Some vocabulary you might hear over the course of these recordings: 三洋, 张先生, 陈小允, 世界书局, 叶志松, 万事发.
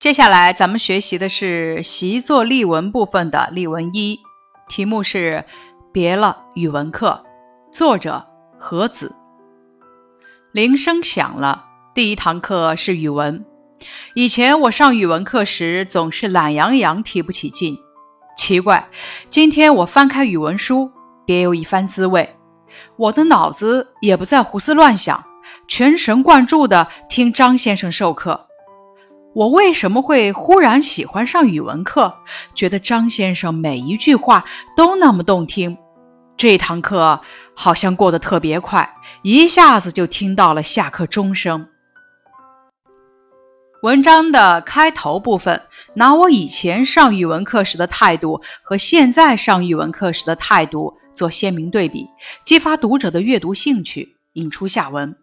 接下来咱们学习的是习作例文部分的例文一，题目是别了语文课，作者何子。铃声响了，第一堂课是语文。以前我上语文课时总是懒洋洋提不起劲，奇怪，今天我翻开语文书，别有一番滋味。我的脑子也不再胡思乱想，全神贯注地听张先生授课。我为什么会忽然喜欢上语文课，觉得张先生每一句话都那么动听？这堂课好像过得特别快，一下子就听到了下课钟声。文章的开头部分，拿我以前上语文课时的态度和现在上语文课时的态度做鲜明对比，激发读者的阅读兴趣，引出下文。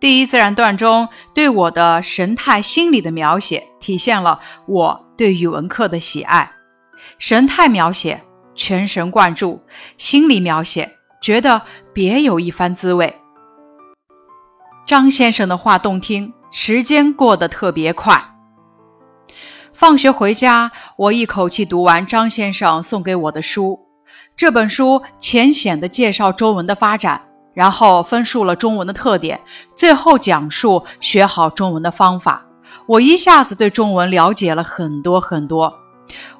第一自然段中对我的神态心理的描写，体现了我对语文课的喜爱。神态描写全神贯注，心理描写觉得别有一番滋味。张先生的话动听，时间过得特别快。放学回家，我一口气读完张先生送给我的书。这本书浅显地介绍中文的发展，然后分述了中文的特点，最后讲述学好中文的方法。我一下子对中文了解了很多很多。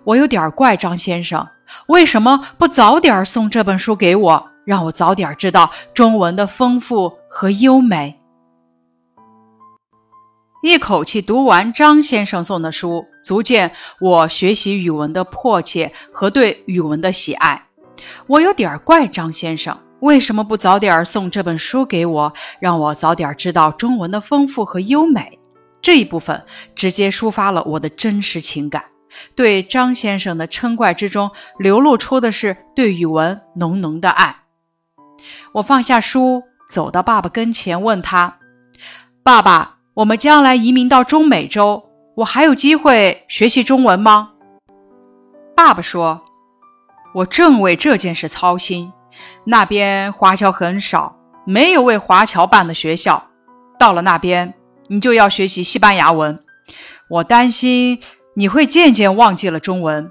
我有点怪张先生，为什么不早点送这本书给我，让我早点知道中文的丰富和优美。一口气读完张先生送的书，足见我学习语文的迫切和对语文的喜爱。我有点怪张先生，为什么不早点送这本书给我，让我早点知道中文的丰富和优美？这一部分直接抒发了我的真实情感，对张先生的嗔怪之中流露出的是对语文浓浓的爱。我放下书，走到爸爸跟前，问他：爸爸，我们将来移民到中美洲，我还有机会学习中文吗？爸爸说：我正为这件事操心，那边华侨很少，没有为华侨办的学校，到了那边你就要学习西班牙文，我担心你会渐渐忘记了中文。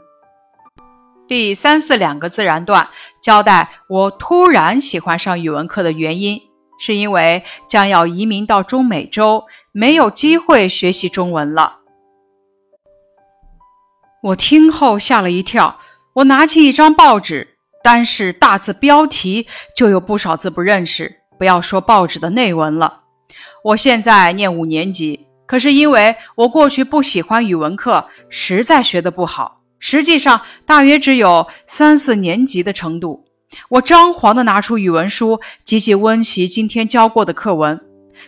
第三四两个自然段交代我突然喜欢上语文课的原因，是因为将要移民到中美洲，没有机会学习中文了。我听后吓了一跳，我拿起一张报纸，单是大字标题就有不少字不认识，不要说报纸的内文了。我现在念5年级，可是因为我过去不喜欢语文课，实在学得不好，实际上大约只有3、4年级的程度。我张皇地拿出语文书，积极温习今天教过的课文，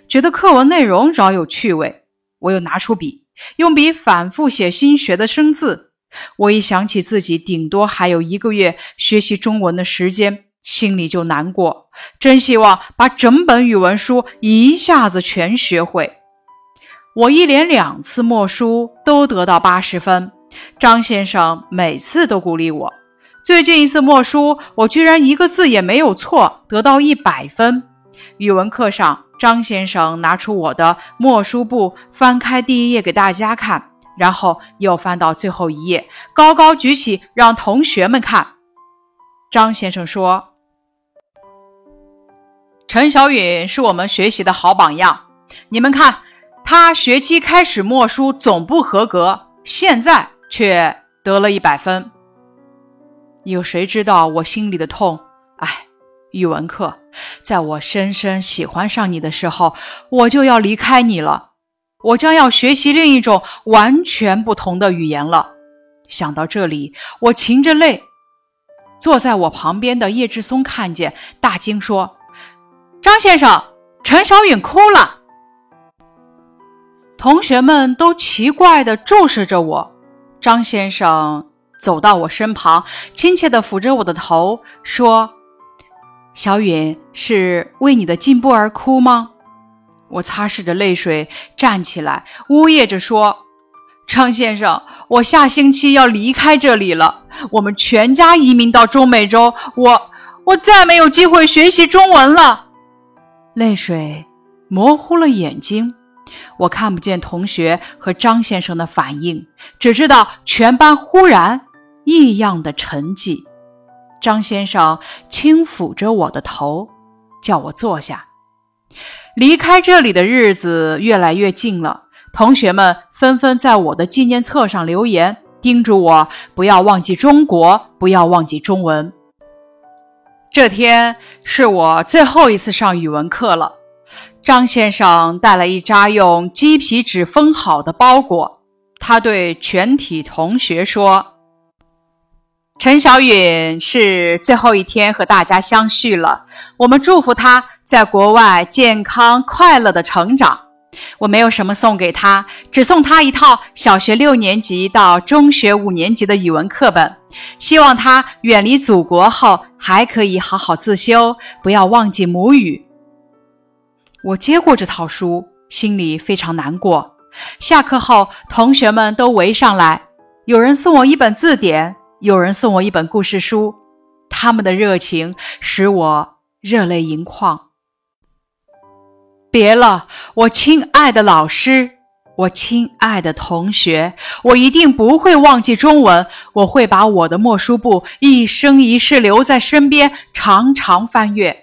觉得课文内容饶有趣味。我又拿出笔，用笔反复写新学的生字。我一想起自己顶多还有1个月学习中文的时间，心里就难过，真希望把整本语文书一下子全学会。我一连2次默书都得到80分，张先生每次都鼓励我。最近一次默书，我居然1个字也没有错，得到100分。语文课上，张先生拿出我的默书簿，翻开第1页给大家看，然后又翻到最后1页，高高举起让同学们看。张先生说：陈小允是我们学习的好榜样，你们看，他学期开始默书总不合格，现在却得了100分。有谁知道我心里的痛？语文课，在我深深喜欢上你的时候，我就要离开你了。我将要学习另一种完全不同的语言了。想到这里，我噙着泪。坐在我旁边的叶志松看见，大惊说：张先生，陈小允哭了。同学们都奇怪地注视着我。张先生走到我身旁，亲切地抚着我的头，说：小允是为你的进步而哭吗？我擦拭着泪水站起来，呜咽着说：张先生，我下星期要离开这里了，我们全家移民到中美洲，我再没有机会学习中文了。泪水模糊了眼睛，我看不见同学和张先生的反应，只知道全班忽然异样的沉寂。张先生轻抚着我的头，叫我坐下。离开这里的日子越来越近了，同学们纷纷在我的纪念册上留言，叮嘱我不要忘记中国，不要忘记中文。这天是我最后一次上语文课了。张先生带了一扎用鸡皮纸封好的包裹，他对全体同学说：陈小允是最后一天和大家相续了，我们祝福他在国外健康快乐的成长。我没有什么送给他，只送他一套小学6年级到中学5年级的语文课本，希望他远离祖国后还可以好好自修，不要忘记母语。我接过这套书，心里非常难过。下课后，同学们都围上来，有人送我一本字典，有人送我一本故事书。他们的热情使我热泪盈眶。别了，我亲爱的老师，我亲爱的同学，我一定不会忘记中文，我会把我的默书簿一生一世留在身边，常常翻阅。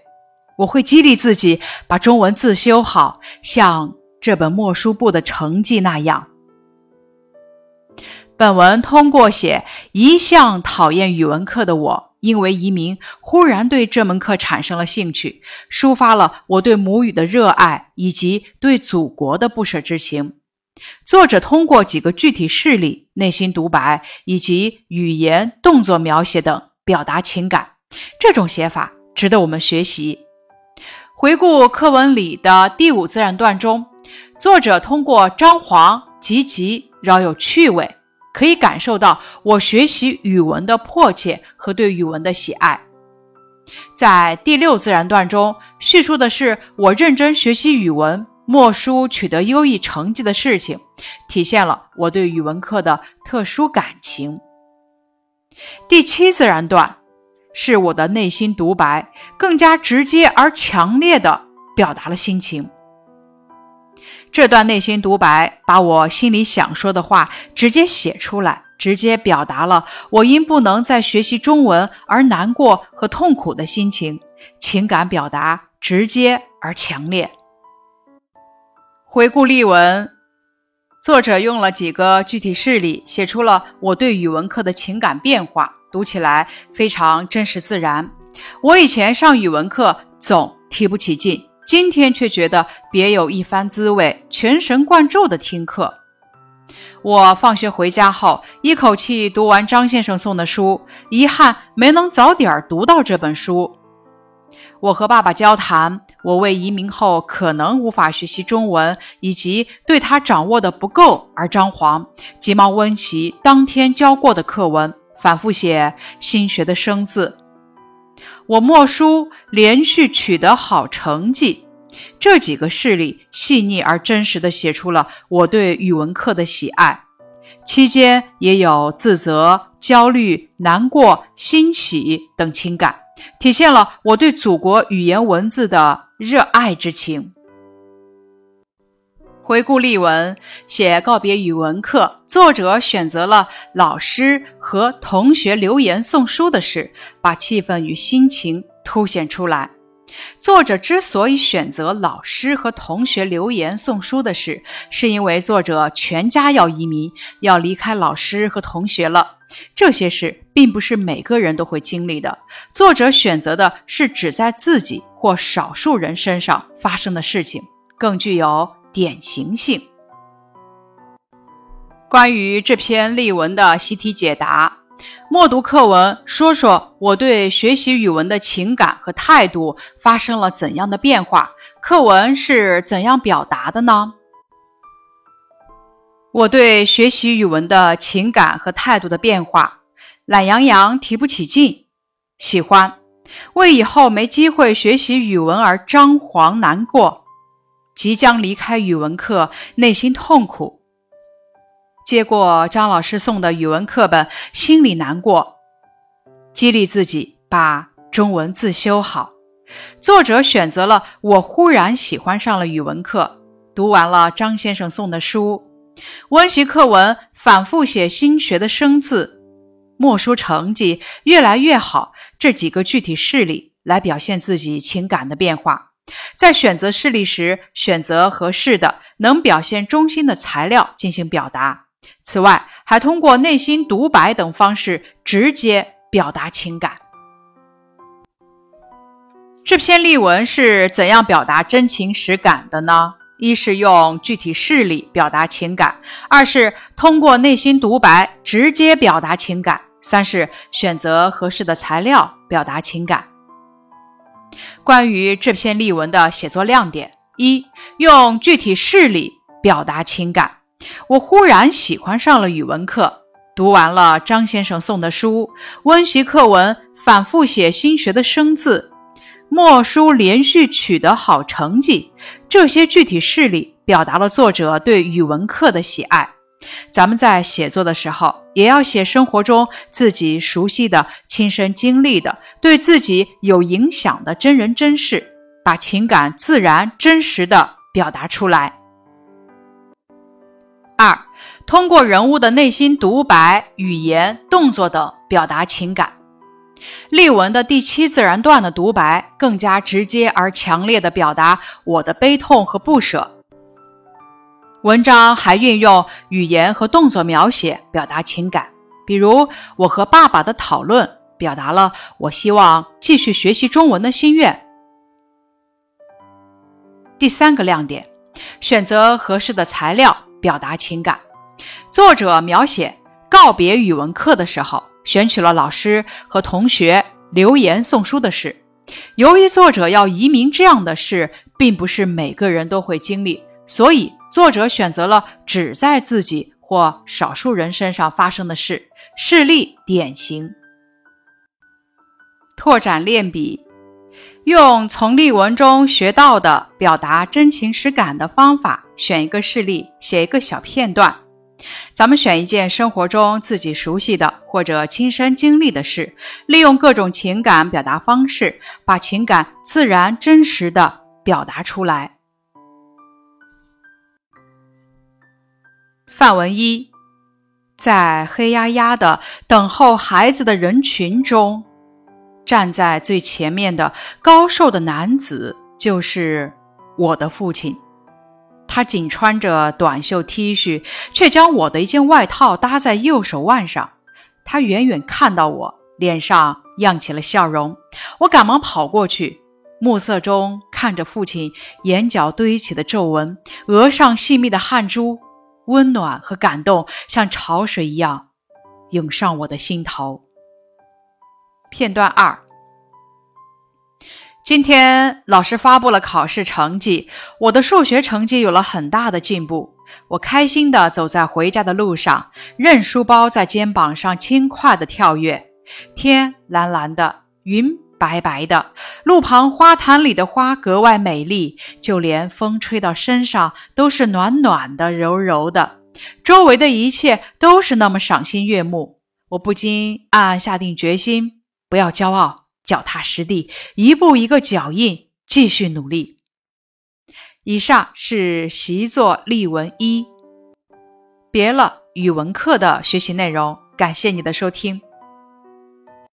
我会激励自己把中文字修好，像这本默书簿的成绩那样。本文通过写一向讨厌语文课的我，因为移民忽然对这门课产生了兴趣，抒发了我对母语的热爱以及对祖国的不舍之情。作者通过几个具体事例、内心独白以及语言、动作描写等表达情感，这种写法值得我们学习。回顾课文里的第5自然段中，作者通过张皇、吉吉饶有趣味，可以感受到我学习语文的迫切和对语文的喜爱。在第6自然段中，叙述的是我认真学习语文、默书取得优异成绩的事情，体现了我对语文课的特殊感情。第7自然段是我的内心独白，更加直接而强烈地表达了心情。这段内心独白把我心里想说的话直接写出来，直接表达了我因不能再学习中文而难过和痛苦的心情，情感表达直接而强烈。回顾例文，作者用了几个具体事例写出了我对语文课的情感变化，读起来非常真实自然。我以前上语文课总提不起劲，今天却觉得别有一番滋味，全神贯注地听课。我放学回家后，一口气读完张先生送的书，遗憾没能早点读到这本书。我和爸爸交谈，我为移民后可能无法学习中文，以及对他掌握的不够而张皇，急忙温习当天教过的课文，反复写新学的生字。我默书连续取得好成绩，这几个事例细腻而真实地写出了我对语文课的喜爱。期间也有自责、焦虑、难过、欣喜等情感，体现了我对祖国语言文字的热爱之情。回顾例文，写告别语文课，作者选择了老师和同学留言送书的事，把气氛与心情凸显出来。作者之所以选择老师和同学留言送书的事，是因为作者全家要移民，要离开老师和同学了。这些事并不是每个人都会经历的，作者选择的是只在自己或少数人身上发生的事情，更具有典型性。关于这篇例文的习题解答，默读课文，说说我对学习语文的情感和态度发生了怎样的变化，课文是怎样表达的呢？我对学习语文的情感和态度的变化，懒洋洋提不起劲，喜欢，为以后没机会学习语文而张皇难过，即将离开语文课，内心痛苦。接过张老师送的语文课本，心里难过。激励自己把中文字修好。作者选择了我忽然喜欢上了语文课，读完了张先生送的书，温习课文，反复写新学的生字，默书成绩越来越好，这几个具体事例来表现自己情感的变化。在选择事例时，选择合适的能表现中心的材料进行表达。此外，还通过内心独白等方式直接表达情感。这篇例文是怎样表达真情实感的呢？一是用具体事例表达情感，二是通过内心独白直接表达情感，三是选择合适的材料表达情感。关于这篇例文的写作亮点：一、用具体事例表达情感。我忽然喜欢上了语文课，读完了张先生送的书，温习课文，反复写新学的生字，默书连续取得好成绩，这些具体事例表达了作者对语文课的喜爱。咱们在写作的时候，也要写生活中自己熟悉的、亲身经历的、对自己有影响的真人真事，把情感自然真实地表达出来。二、通过人物的内心独白、语言、动作等表达情感。例文的第7自然段的独白更加直接而强烈地表达我的悲痛和不舍。文章还运用语言和动作描写表达情感，比如我和爸爸的讨论表达了我希望继续学习中文的心愿。第三个亮点，选择合适的材料表达情感。作者描写告别语文课的时候，选取了老师和同学留言送书的事。由于作者要移民，这样的事并不是每个人都会经历，所以作者选择了只在自己或少数人身上发生的事，事例典型。拓展练笔，用从例文中学到的表达真情实感的方法，选一个事例，写一个小片段。咱们选一件生活中自己熟悉的或者亲身经历的事，利用各种情感表达方式，把情感自然真实地表达出来。范文一，在黑压压的等候孩子的人群中，站在最前面的高瘦的男子就是我的父亲。他仅穿着短袖 T 恤，却将我的一件外套搭在右手腕上。他远远看到我，脸上漾起了笑容。我赶忙跑过去，暮色中看着父亲眼角堆起的皱纹，额上细密的汗珠，温暖和感动像潮水一样涌上我的心头。片段二，今天老师发布了考试成绩，我的数学成绩有了很大的进步。我开心地走在回家的路上，任书包在肩膀上轻快地跳跃。天蓝蓝的，云白白的，路旁花坛里的花格外美丽，就连风吹到身上都是暖暖的、柔柔的。周围的一切都是那么赏心悦目，我不禁暗暗下定决心，不要骄傲，脚踏实地，一步一个脚印，继续努力。以上是习作例文一，别了语文课的学习内容。感谢你的收听。